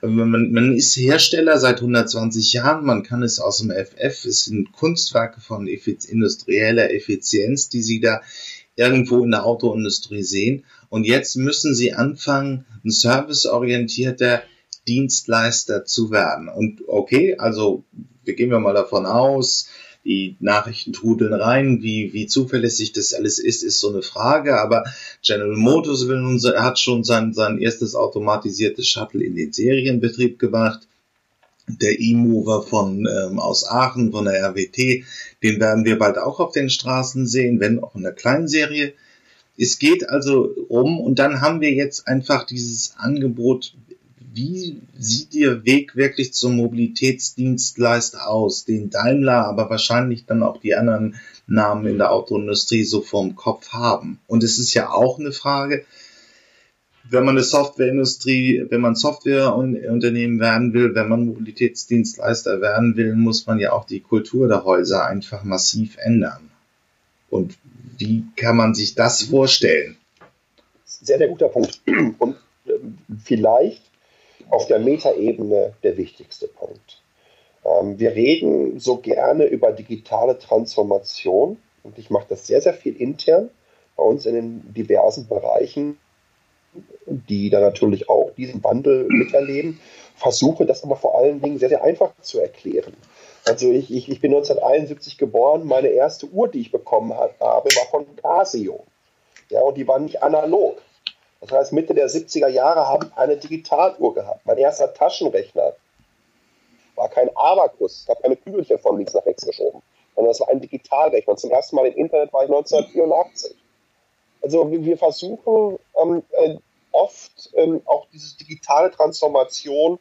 Man ist Hersteller seit 120 Jahren, man kann es aus dem FF, es sind Kunstwerke von industrieller Effizienz, die Sie da irgendwo in der Autoindustrie sehen. Und jetzt müssen Sie anfangen, ein serviceorientierter Dienstleister zu werden. Und okay, also wir gehen wir mal davon aus, die Nachrichten trudeln rein, wie zuverlässig das alles ist so eine Frage, aber General Motors hat schon sein erstes automatisiertes Shuttle in den Serienbetrieb gebracht. Der E-Mover aus Aachen, von der RWT, den werden wir bald auch auf den Straßen sehen, wenn auch in der Kleinserie. Es geht also um, und dann haben wir jetzt einfach dieses Angebot, wie sieht Ihr Weg wirklich zum Mobilitätsdienstleister aus, den Daimler, aber wahrscheinlich dann auch die anderen Namen in der Autoindustrie so vorm Kopf haben? Und es ist ja auch eine Frage, wenn man Softwareunternehmen werden will, wenn man Mobilitätsdienstleister werden will, muss man ja auch die Kultur der Häuser einfach massiv ändern. Und wie kann man sich das vorstellen? Sehr, sehr guter Punkt. Und vielleicht auf der Metaebene der wichtigste Punkt. Wir reden so gerne über digitale Transformation und ich mache das sehr, sehr viel intern bei uns in den diversen Bereichen, die da natürlich auch diesen Wandel miterleben, versuche das aber vor allen Dingen sehr, sehr einfach zu erklären. Also ich bin 1971 geboren, meine erste Uhr, die ich bekommen habe, war von Casio. Ja, und die war nicht analog. Das heißt, Mitte der 70er Jahre haben eine Digitaluhr gehabt. Mein erster Taschenrechner war kein Abakus. Ich habe keine Kügelchen von links nach rechts geschoben. Sondern das war ein Digitalrechner. Und zum ersten Mal im Internet war ich 1984. Also wir versuchen oft auch diese digitale Transformation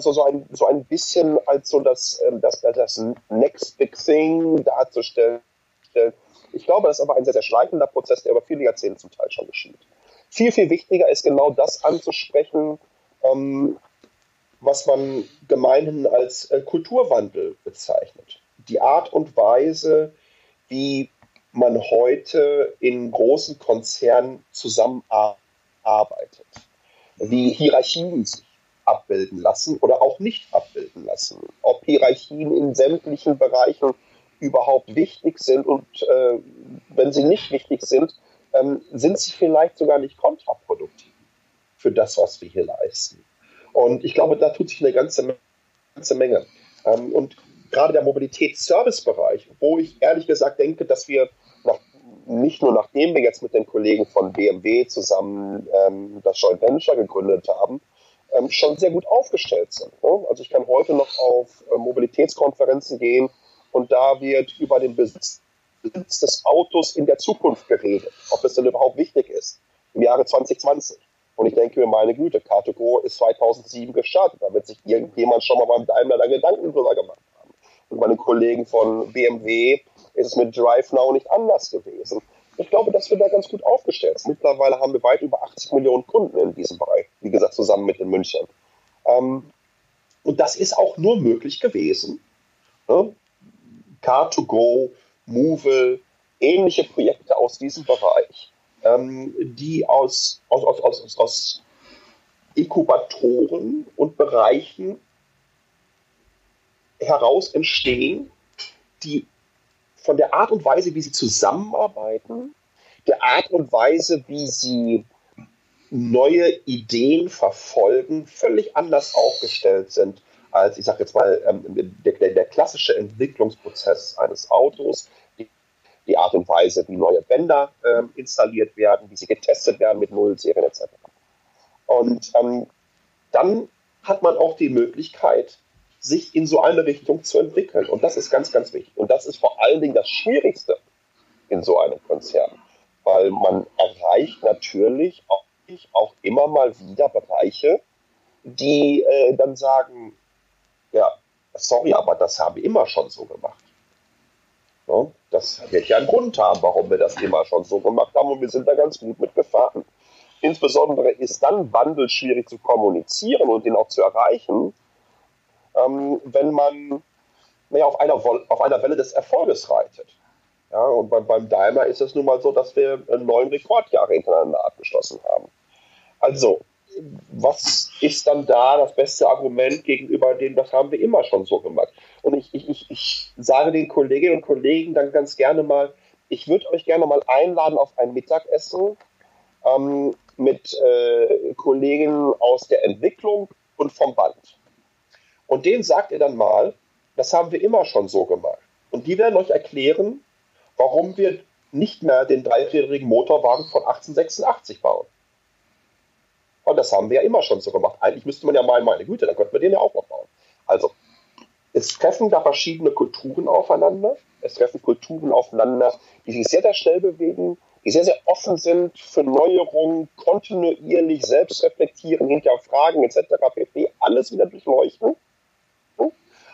so ein bisschen als so das Next Big Thing darzustellen. Ich glaube, das ist aber ein sehr, sehr schleichender Prozess, der über viele Jahrzehnte zum Teil schon geschieht. Viel, viel wichtiger ist genau das anzusprechen, was man gemeinhin als Kulturwandel bezeichnet. Die Art und Weise, wie man heute in großen Konzernen zusammenarbeitet, wie Hierarchien sich abbilden lassen oder auch nicht abbilden lassen, ob Hierarchien in sämtlichen Bereichen überhaupt wichtig sind und wenn sie nicht wichtig sind, sind sie vielleicht sogar nicht kontraproduktiv für das, was wir hier leisten. Und ich glaube, da tut sich eine ganze Menge. Und gerade der Mobilitätsservice-Bereich, wo ich ehrlich gesagt denke, dass wir nicht nur nachdem wir jetzt mit den Kollegen von BMW zusammen das Joint Venture gegründet haben, schon sehr gut aufgestellt sind. Also ich kann heute noch auf Mobilitätskonferenzen gehen und da wird über den Besitz des Autos in der Zukunft geredet, ob es denn überhaupt wichtig ist, im Jahre 2020. Und ich denke mir, meine Güte, Car2Go ist 2007 gestartet, da wird sich irgendjemand schon mal beim Daimler da Gedanken drüber gemacht haben. Und meine Kollegen von BMW ist es mit Drive Now nicht anders gewesen. Ich glaube, dass wir da ganz gut aufgestellt sind. Mittlerweile haben wir weit über 80 Millionen Kunden in diesem Bereich, wie gesagt, zusammen mit den Münchnern. Und das ist auch nur möglich gewesen. Ne? Car2Go, Movil, ähnliche Projekte aus diesem Bereich, die aus Inkubatoren und Bereichen heraus entstehen, die von der Art und Weise, wie sie zusammenarbeiten, der Art und Weise, wie sie neue Ideen verfolgen, völlig anders aufgestellt sind als, ich sage jetzt mal, der klassische Entwicklungsprozess eines Autos, die Art und Weise, wie neue Bänder installiert werden, wie sie getestet werden mit Nullserien etc. Und dann hat man auch die Möglichkeit, sich in so eine Richtung zu entwickeln. Und das ist ganz, ganz wichtig. Und das ist vor allen Dingen das Schwierigste in so einem Konzern, weil man erreicht natürlich auch immer mal wieder Bereiche, die dann sagen, ja, sorry, aber das haben wir immer schon so gemacht. No? Das wird ja einen Grund haben, warum wir das immer schon so gemacht haben, und wir sind da ganz gut mit gefahren. Insbesondere ist dann Wandel schwierig zu kommunizieren und den auch zu erreichen, wenn man auf einer Welle des Erfolges reitet. Ja, und beim Daimler ist es nun mal so, dass wir 9 Rekordjahre hintereinander abgeschlossen haben. Also, was ist dann da das beste Argument gegenüber dem, das haben wir immer schon so gemacht? Und ich sage den Kolleginnen und Kollegen dann ganz gerne mal, ich würde euch gerne mal einladen auf ein Mittagessen mit Kollegen aus der Entwicklung und vom Band. Und denen sagt ihr dann mal, das haben wir immer schon so gemacht. Und die werden euch erklären, warum wir nicht mehr den dreirädrigen Motorwagen von 1886 bauen. Und das haben wir ja immer schon so gemacht. Eigentlich müsste man ja mal, meine Güte, dann könnten wir den ja auch noch bauen. Also, es treffen da verschiedene Kulturen aufeinander. Es treffen Kulturen aufeinander, die sich sehr, sehr schnell bewegen, die sehr, sehr offen sind für Neuerungen, kontinuierlich selbst reflektieren, hinterfragen etc. pp. Alles wieder durchleuchten.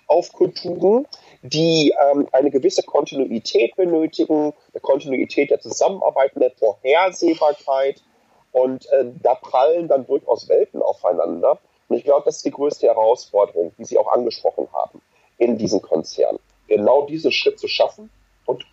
Auf Kulturen, die eine gewisse Kontinuität benötigen, eine Kontinuität der Zusammenarbeit, der Vorhersehbarkeit, und da prallen dann durchaus Welten aufeinander. Und ich glaube, das ist die größte Herausforderung, die Sie auch angesprochen haben in diesem Konzern, genau diesen Schritt zu schaffen. Und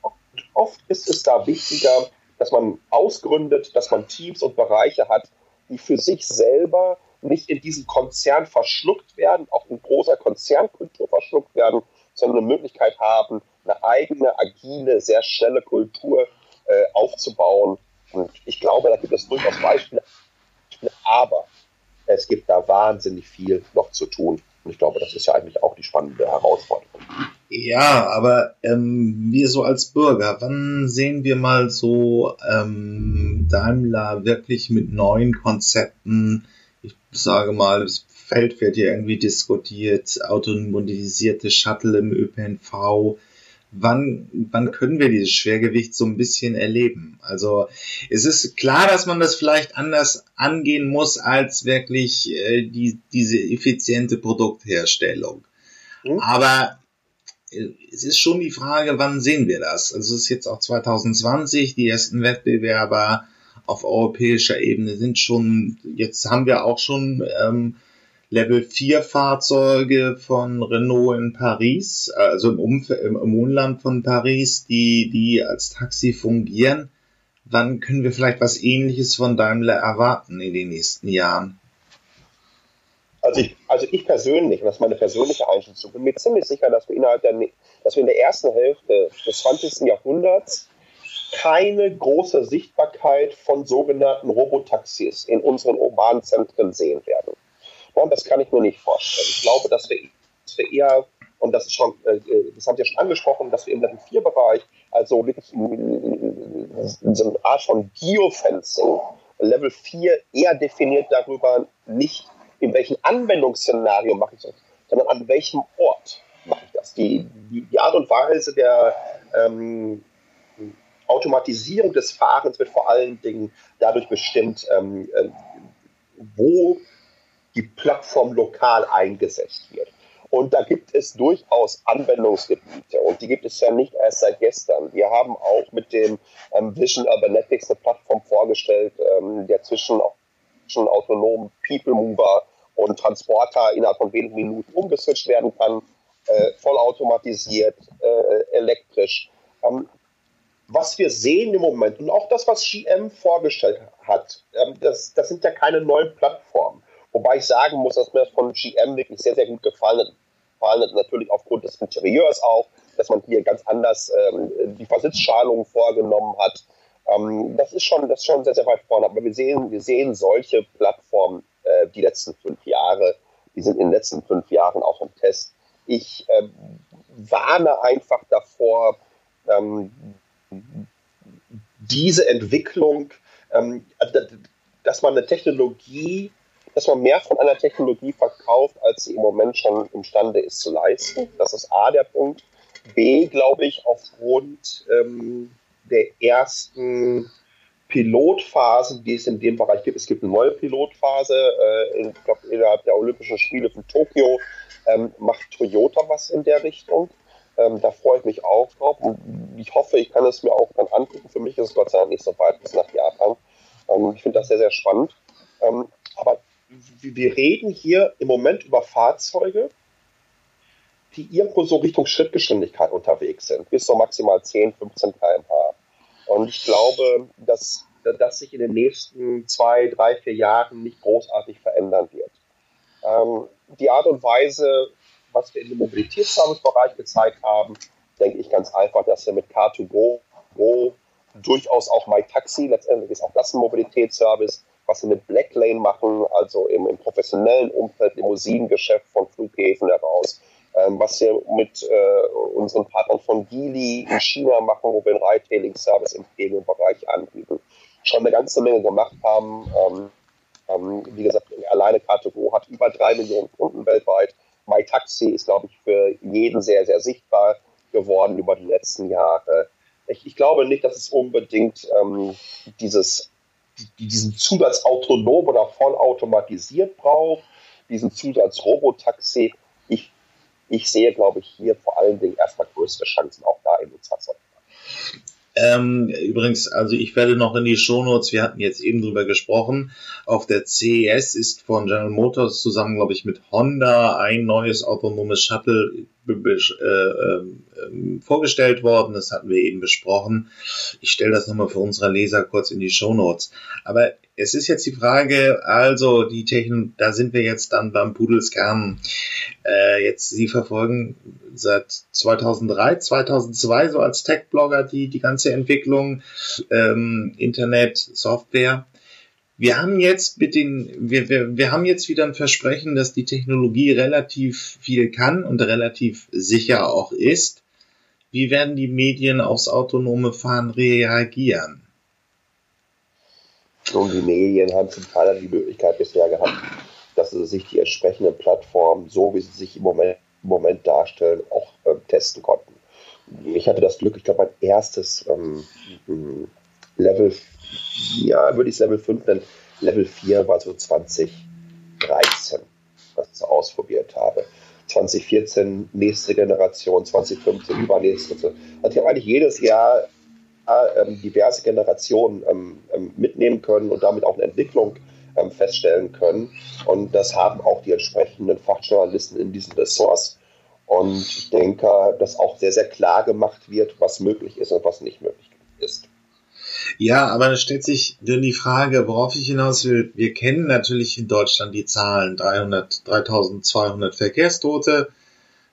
oft ist es da wichtiger, dass man ausgründet, dass man Teams und Bereiche hat, die für sich selber nicht in diesem Konzern verschluckt werden, auch in großer Konzernkultur verschluckt werden, sondern eine Möglichkeit haben, eine eigene, agile, sehr schnelle Kultur aufzubauen. Und ich glaube, da gibt es durchaus Beispiele. Aber es gibt da wahnsinnig viel noch zu tun. Und ich glaube, das ist ja eigentlich auch die spannende Herausforderung. Ja, aber wir so als Bürger, wann sehen wir mal so Daimler wirklich mit neuen Konzepten? Ich sage mal, das Feld wird hier irgendwie diskutiert, automatisierte Shuttle im ÖPNV. Wann können wir dieses Schwergewicht so ein bisschen erleben? Also es ist klar, dass man das vielleicht anders angehen muss als wirklich diese effiziente Produktherstellung. Mhm. Aber es ist schon die Frage, wann sehen wir das? Also es ist jetzt auch 2020, die ersten Wettbewerber auf europäischer Ebene sind schon, jetzt haben wir auch schon Level 4 Fahrzeuge von Renault in Paris, also im Umland von Paris, die als Taxi fungieren. Wann können wir vielleicht was Ähnliches von Daimler erwarten in den nächsten Jahren? Also ich persönlich, und das ist meine persönliche Einschätzung, bin mir ziemlich sicher, dass wir in der ersten Hälfte des 20. Jahrhunderts keine große Sichtbarkeit von sogenannten Robotaxis in unseren urbanen Zentren sehen werden. Und das kann ich mir nicht vorstellen. Ich glaube, dass wir eher, und das ist schon, das haben Sie ja schon angesprochen, dass wir im Level 4-Bereich, also wirklich so eine Art von Geofencing, Level 4 eher definiert darüber, nicht in welchem Anwendungsszenario mache ich das, sondern an welchem Ort mache ich das. Die Art und Weise der Automatisierung des Fahrens wird vor allen Dingen dadurch bestimmt, wo die Plattform lokal eingesetzt wird. Und da gibt es durchaus Anwendungsgebiete, und die gibt es ja nicht erst seit gestern. Wir haben auch mit dem Vision Urbanetics eine Plattform vorgestellt, der zwischen autonomen People Mover und Transporter innerhalb von wenigen Minuten umgeswitcht werden kann, vollautomatisiert, elektrisch. Was wir sehen im Moment, und auch das, was GM vorgestellt hat, das sind ja keine neuen Plattformen. Wobei ich sagen muss, dass mir das von GM wirklich sehr, sehr gut gefallen hat. Natürlich aufgrund des Interieurs auch, dass man hier ganz anders die Versitzschalungen vorgenommen hat. Das ist schon sehr, sehr weit vorne. Aber wir sehen solche Plattformen die letzten 5 Jahre. Die sind in den letzten 5 Jahren auch im Test. Ich warne einfach davor, diese Entwicklung, dass man mehr von einer Technologie verkauft, als sie im Moment schon imstande ist zu leisten. Das ist A, der Punkt. B, glaube ich, aufgrund der ersten Pilotphasen, die es in dem Bereich gibt. Es gibt eine neue Pilotphase, ich glaube innerhalb der Olympischen Spiele von Tokio macht Toyota was in der Richtung. Da freue ich mich auch drauf und ich hoffe, ich kann es mir auch dann angucken. Für mich ist es Gott sei Dank nicht so weit bis nach Japan. Ich finde das sehr, sehr spannend. Aber wir reden hier im Moment über Fahrzeuge, die irgendwo so Richtung Schrittgeschwindigkeit unterwegs sind, bis so maximal 10, 15 km/h. Und ich glaube, dass das sich in den nächsten 2, 3, 4 Jahren nicht großartig verändern wird. Die Art und Weise, was wir in dem Mobilitätsservice-Bereich gezeigt haben, denke ich ganz einfach, dass wir mit Car2Go, durchaus auch MyTaxi, letztendlich ist auch das ein Mobilitätsservice, was wir mit Black Lane machen, also im professionellen Umfeld, Limousinengeschäft von Flughäfen heraus, was wir mit unseren Partnern von Geely in China machen, wo wir einen Retailing-Service im Premium-Bereich anbieten. Schon eine ganze Menge gemacht haben. Wie gesagt, alleine Car2Go hat über 3 Millionen Kunden weltweit. MyTaxi ist, glaube ich, für jeden sehr, sehr sichtbar geworden über die letzten Jahre. Ich glaube nicht, dass es unbedingt diesen Zusatz autonom oder vollautomatisiert braucht, diesen Zusatz Robotaxi. Ich sehe, glaube ich, hier vor allen Dingen erstmal größere Chancen, auch da in den Fahrzeug. Übrigens, also ich werde noch in die Shownotes, wir hatten jetzt eben drüber gesprochen, auf der CES ist von General Motors zusammen, glaube ich, mit Honda ein neues autonomes Shuttle vorgestellt worden, das hatten wir eben besprochen. Ich stelle das nochmal für unsere Leser kurz in die Shownotes. Aber es ist jetzt die Frage, also die Technik, da sind wir jetzt dann beim Pudelskern. Sie verfolgen seit 2003, 2002 so als Tech-Blogger die ganze Entwicklung, Internet, Software. Wir haben jetzt wieder ein Versprechen, dass die Technologie relativ viel kann und relativ sicher auch ist. Wie werden die Medien aufs autonome Fahren reagieren? Nun, die Medien haben zum Teil die Möglichkeit bisher gehabt, dass sie sich die entsprechenden Plattformen, so wie sie sich im Moment darstellen, auch testen konnten. Ich hatte das Glück, ich glaube, mein erstes Level, ja, würde ich es Level 5 nennen, Level 4 war so 2013, was ich so ausprobiert habe. 2014, nächste Generation, 2015, übernächste. Also ich habe eigentlich jedes Jahr diverse Generationen mitnehmen können und damit auch eine Entwicklung feststellen können. Und das haben auch die entsprechenden Fachjournalisten in diesen Ressorts. Und ich denke, dass auch sehr, sehr klar gemacht wird, was möglich ist und was nicht möglich ist. Ja, aber da stellt sich dann die Frage, worauf ich hinaus will. Wir kennen natürlich in Deutschland die Zahlen 3.200 Verkehrstote,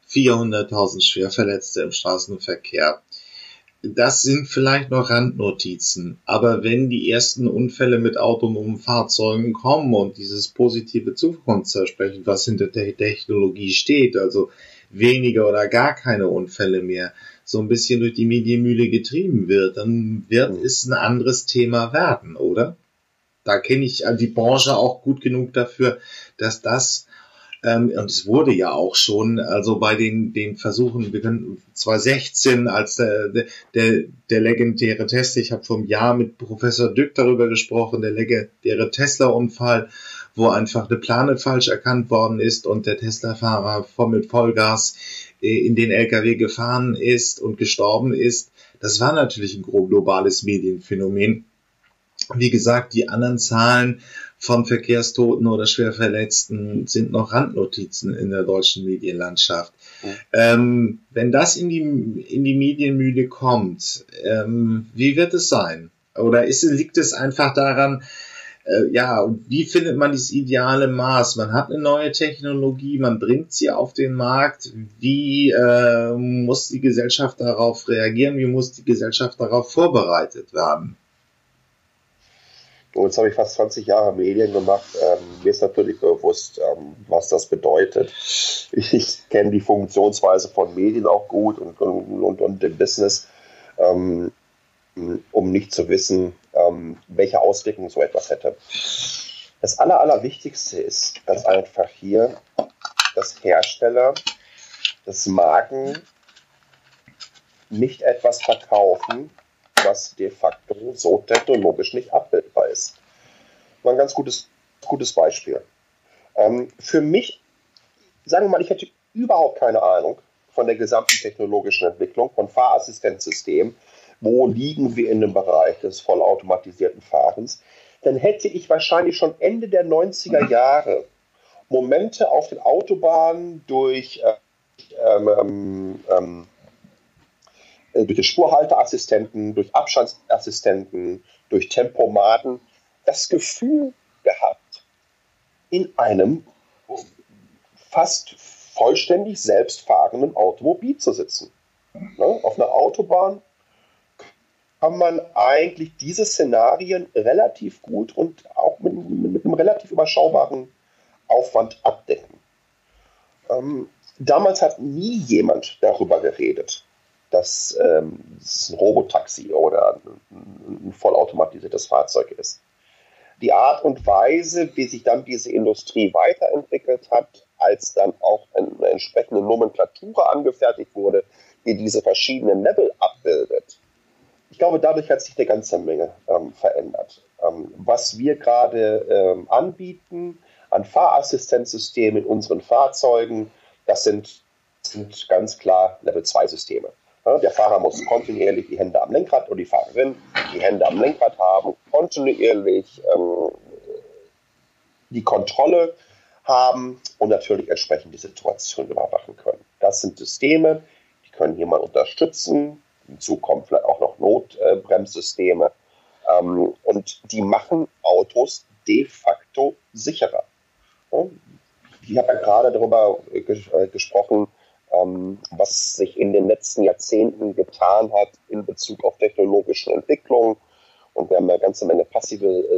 400.000 Schwerverletzte im Straßenverkehr. Das sind vielleicht noch Randnotizen, aber wenn die ersten Unfälle mit autonomen Fahrzeugen kommen und dieses positive Zukunftsversprechen, was hinter der Technologie steht, also weniger oder gar keine Unfälle mehr, so ein bisschen durch die Medienmühle getrieben wird, dann wird es ein anderes Thema werden, oder? Da kenne ich die Branche auch gut genug dafür, dass das und es wurde ja auch schon, also bei den Versuchen, wir können 2016 als der legendäre Test, ich habe vor einem Jahr mit Professor Dück darüber gesprochen, der legendäre Tesla-Unfall, wo einfach eine Plane falsch erkannt worden ist und der Tesla-Fahrer mit Vollgas in den LKW gefahren ist und gestorben ist. Das war natürlich ein globales Medienphänomen. Wie gesagt, die anderen Zahlen von Verkehrstoten oder Schwerverletzten sind noch Randnotizen in der deutschen Medienlandschaft. Ja. Wenn das in die Medienmühle kommt, wie wird es sein? Oder liegt es einfach daran, wie findet man dieses ideale Maß? Man hat eine neue Technologie, man bringt sie auf den Markt. Wie muss die Gesellschaft darauf reagieren? Wie muss die Gesellschaft darauf vorbereitet werden? Und jetzt habe ich fast 20 Jahre Medien gemacht. Mir ist natürlich bewusst, was das bedeutet. Ich kenne die Funktionsweise von Medien auch gut und dem Business, um nicht zu wissen, welche Auswirkungen so etwas hätte. Das Allerwichtigste ist ganz einfach hier, dass Hersteller, dass Marken nicht etwas verkaufen, was de facto so technologisch nicht abbildbar ist. War ein ganz gutes Beispiel. Für mich, sagen wir mal, ich hätte überhaupt keine Ahnung von der gesamten technologischen Entwicklung, von Fahrassistenzsystemen, wo liegen wir in dem Bereich des vollautomatisierten Fahrens, dann hätte ich wahrscheinlich schon Ende der 90er Jahre Momente auf den Autobahnen durch den Spurhalteassistenten, durch Abstandsassistenten, durch Tempomaten das Gefühl gehabt, in einem fast vollständig selbstfahrenden Automobil zu sitzen. Ne? Auf einer Autobahn kann man eigentlich diese Szenarien relativ gut und auch mit einem relativ überschaubaren Aufwand abdecken. Damals hat nie jemand darüber geredet, dass es ein Robotaxi oder ein vollautomatisiertes Fahrzeug ist. Die Art und Weise, wie sich dann diese Industrie weiterentwickelt hat, als dann auch eine entsprechende Nomenklatur angefertigt wurde, die diese verschiedenen Level abbildet. Ich glaube, dadurch hat sich eine ganze Menge verändert. Was wir gerade anbieten an Fahrassistenzsystemen in unseren Fahrzeugen, das sind ganz klar Level-2-Systeme. Der Fahrer muss kontinuierlich die Hände am Lenkrad oder die Fahrerin die Hände am Lenkrad haben, kontinuierlich die Kontrolle haben und natürlich entsprechend die Situation überwachen können. Das sind Systeme, die können jemanden unterstützen. Hinzu kommen vielleicht auch noch Notbremssysteme. Und die machen Autos de facto sicherer. Ich habe ja gerade darüber gesprochen, was sich in den letzten Jahrzehnten getan hat in Bezug auf technologische Entwicklung. Und wir haben eine ganze Menge passive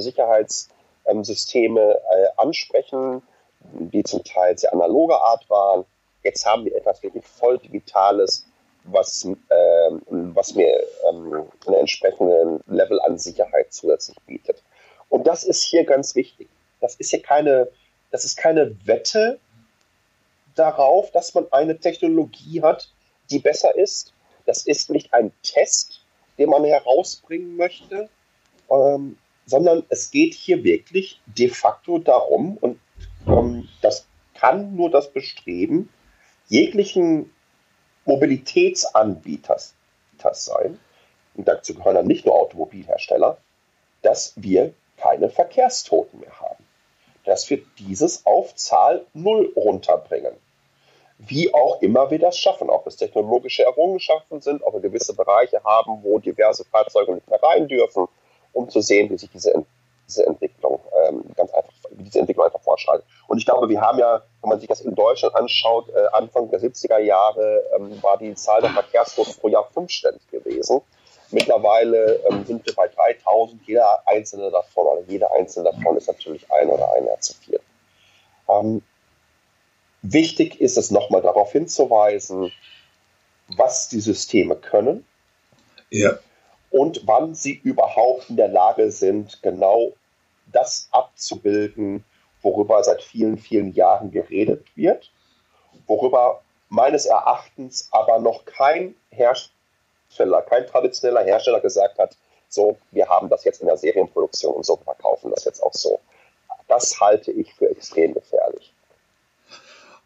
Sicherheitssysteme ansprechen, die zum Teil sehr analoger Art waren. Jetzt haben wir etwas wirklich voll Digitales, was mir einen entsprechenden Level an Sicherheit zusätzlich bietet. Und das ist hier ganz wichtig. Das ist keine Wette darauf, dass man eine Technologie hat, die besser ist. Das ist nicht ein Test, den man herausbringen möchte, sondern es geht hier wirklich de facto darum, und das kann nur das Bestreben jeglichen Mobilitätsanbieters sein, und dazu gehören dann nicht nur Automobilhersteller, dass wir keine Verkehrstoten mehr haben. Dass wir dieses auf Zahl 0 runterbringen. Wie auch immer wir das schaffen, ob es technologische Errungenschaften sind, ob wir gewisse Bereiche haben, wo diverse Fahrzeuge nicht mehr rein dürfen, um zu sehen, wie sich diese Entwicklung einfach fortschreitet. Und ich glaube, wir haben ja, wenn man sich das in Deutschland anschaut, Anfang der 70er Jahre war die Zahl der Verkehrstoten pro Jahr 5-stellig gewesen. Mittlerweile sind wir bei 3000, jeder einzelne davon ist natürlich ein oder einer zu viel. Wichtig ist es, nochmal darauf hinzuweisen, was die Systeme können, ja, und wann sie überhaupt in der Lage sind, genau das abzubilden, worüber seit vielen, vielen Jahren geredet wird, worüber meines Erachtens aber noch kein traditioneller Hersteller gesagt hat, so, wir haben das jetzt in der Serienproduktion und so verkaufen das jetzt auch so. Das halte ich für extrem gefährlich.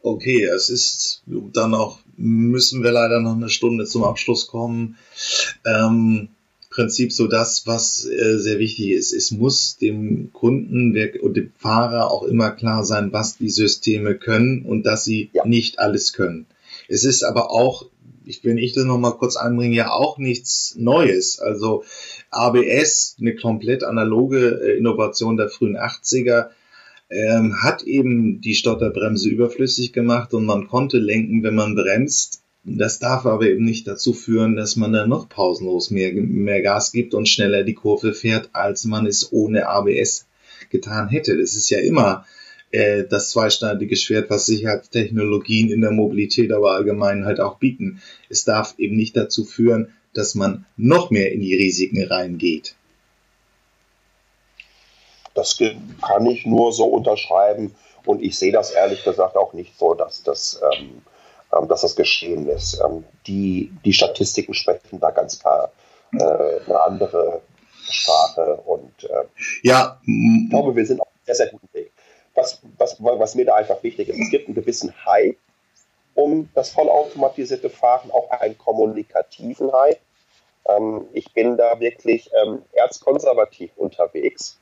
Okay, es ist dann auch, müssen wir leider noch eine Stunde zum Abschluss kommen. Prinzip so das, was sehr wichtig ist. Es muss dem Kunden und dem Fahrer auch immer klar sein, was die Systeme können und dass sie nicht alles können. Es ist aber auch, wenn ich das nochmal kurz anbringe, ja auch nichts Neues. Also ABS, eine komplett analoge Innovation der frühen 80er, hat eben die Stotterbremse überflüssig gemacht und man konnte lenken, wenn man bremst. Das darf aber eben nicht dazu führen, dass man dann noch pausenlos mehr Gas gibt und schneller die Kurve fährt, als man es ohne ABS getan hätte. Das ist ja immer das zweischneidige Schwert, was Sicherheitstechnologien in der Mobilität, aber allgemein halt auch bieten. Es darf eben nicht dazu führen, dass man noch mehr in die Risiken reingeht. Das kann ich nur so unterschreiben und ich sehe das ehrlich gesagt auch nicht so, dass das dass das geschehen ist. Die Statistiken sprechen da ganz klar eine andere Sprache und ja, ich glaube, wir sind auf einem sehr, sehr guten Weg. Was mir da einfach wichtig ist, es gibt einen gewissen Hype um das vollautomatisierte Fahren, auch einen kommunikativen Hype. Ich bin da wirklich erzkonservativ unterwegs.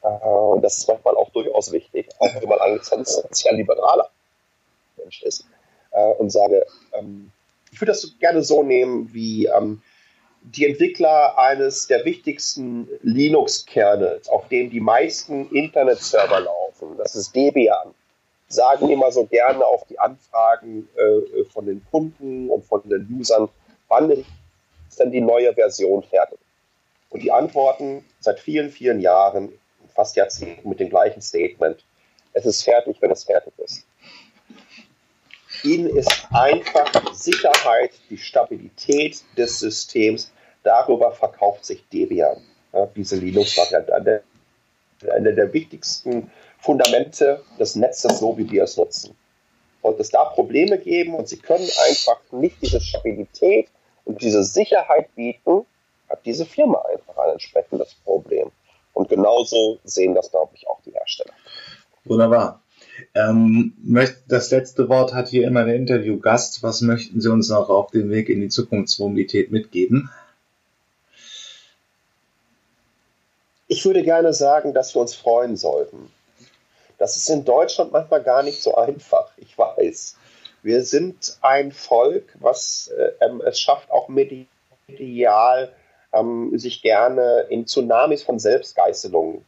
Und das ist manchmal auch durchaus wichtig, auch wenn man ein sehr liberaler Mensch ist. Und sage, ich würde das gerne so nehmen, wie die Entwickler eines der wichtigsten Linux-Kerne, auf dem die meisten Internetserver laufen, das ist Debian, sagen immer so gerne auf die Anfragen von den Kunden und von den Usern, wann ist denn die neue Version fertig? Und die antworten seit vielen, vielen Jahren, fast Jahrzehnten, mit dem gleichen Statement: Es ist fertig, wenn es fertig ist. Ihnen ist einfach die Sicherheit, die Stabilität des Systems, darüber verkauft sich Debian, ja, diese Linux-Variante, eine der wichtigsten Fundamente des Netzes, so wie wir es nutzen. Und es darf Probleme geben und sie können einfach nicht diese Stabilität und diese Sicherheit bieten, hat diese Firma einfach ein entsprechendes Problem. Und genauso sehen das, glaube ich, auch die Hersteller. Wunderbar. Das letzte Wort hat hier immer der Interviewgast. Was möchten Sie uns noch auf dem Weg in die Zukunftsmobilität mitgeben? Ich würde gerne sagen, dass wir uns freuen sollten. Das ist in Deutschland manchmal gar nicht so einfach, ich weiß. Wir sind ein Volk, was es schafft, auch medial sich gerne in Tsunamis von Selbstgeißelung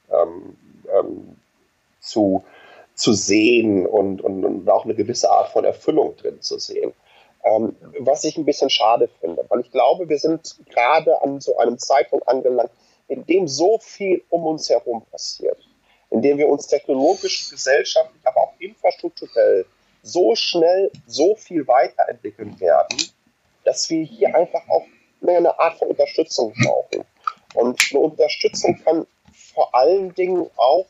zu sehen und auch eine gewisse Art von Erfüllung drin zu sehen. Was ich ein bisschen schade finde, weil ich glaube, wir sind gerade an so einem Zeitpunkt angelangt, in dem so viel um uns herum passiert, in dem wir uns technologisch, gesellschaftlich, aber auch infrastrukturell so schnell, so viel weiterentwickeln werden, dass wir hier einfach auch eine Art von Unterstützung brauchen. Und eine Unterstützung kann vor allen Dingen auch,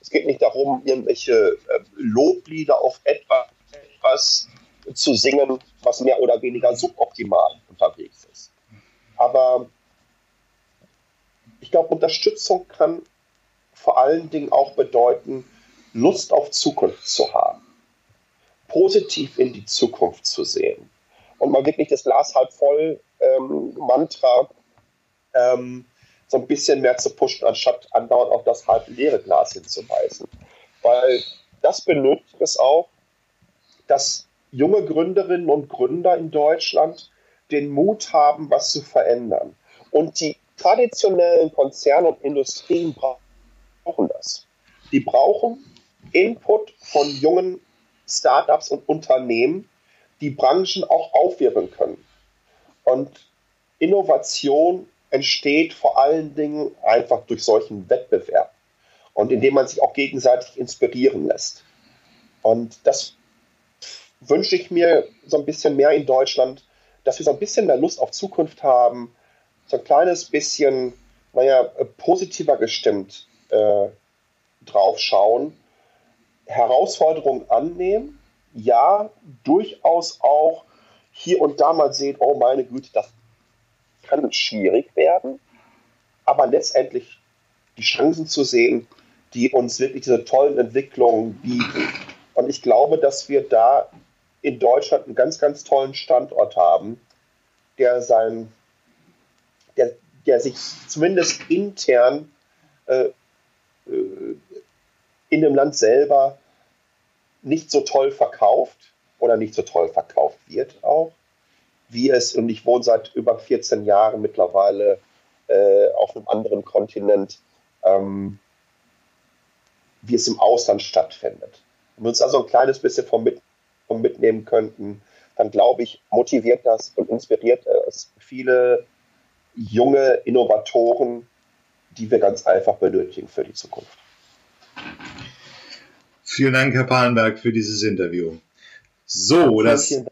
es geht nicht darum, irgendwelche Loblieder auf etwas zu singen, was mehr oder weniger suboptimal unterwegs ist. Aber ich glaube, Unterstützung kann vor allen Dingen auch bedeuten, Lust auf Zukunft zu haben, positiv in die Zukunft zu sehen und mal wirklich das Glas halb voll Mantra so ein bisschen mehr zu pushen, anstatt andauernd auf das halb leere Glas hinzuweisen. Weil das benötigt es auch, dass junge Gründerinnen und Gründer in Deutschland den Mut haben, was zu verändern. Und die traditionellen Konzerne und Industrien brauchen das. Die brauchen Input von jungen Startups und Unternehmen, die Branchen auch aufwirbeln können. Und Innovation entsteht vor allen Dingen einfach durch solchen Wettbewerb und indem man sich auch gegenseitig inspirieren lässt. Und das wünsche ich mir so ein bisschen mehr in Deutschland, dass wir so ein bisschen mehr Lust auf Zukunft haben, so ein kleines bisschen, positiver gestimmt drauf schauen, Herausforderungen annehmen, ja, durchaus auch hier und da mal sehen, oh meine Güte, das kann schwierig werden, aber letztendlich die Chancen zu sehen, die uns wirklich diese tollen Entwicklungen bieten. Und ich glaube, dass wir da in Deutschland einen ganz, ganz tollen Standort haben, der sich zumindest intern in dem Land selber nicht so toll verkauft oder nicht so toll verkauft wird auch, wie es, und ich wohne seit über 14 Jahren mittlerweile auf einem anderen Kontinent, wie es im Ausland stattfindet. Wenn wir uns also ein kleines bisschen vom mitnehmen könnten, dann glaube ich, motiviert das und inspiriert es viele junge Innovatoren, die wir ganz einfach benötigen für die Zukunft. Vielen Dank, Herr Pallenberg, für dieses Interview. So, das...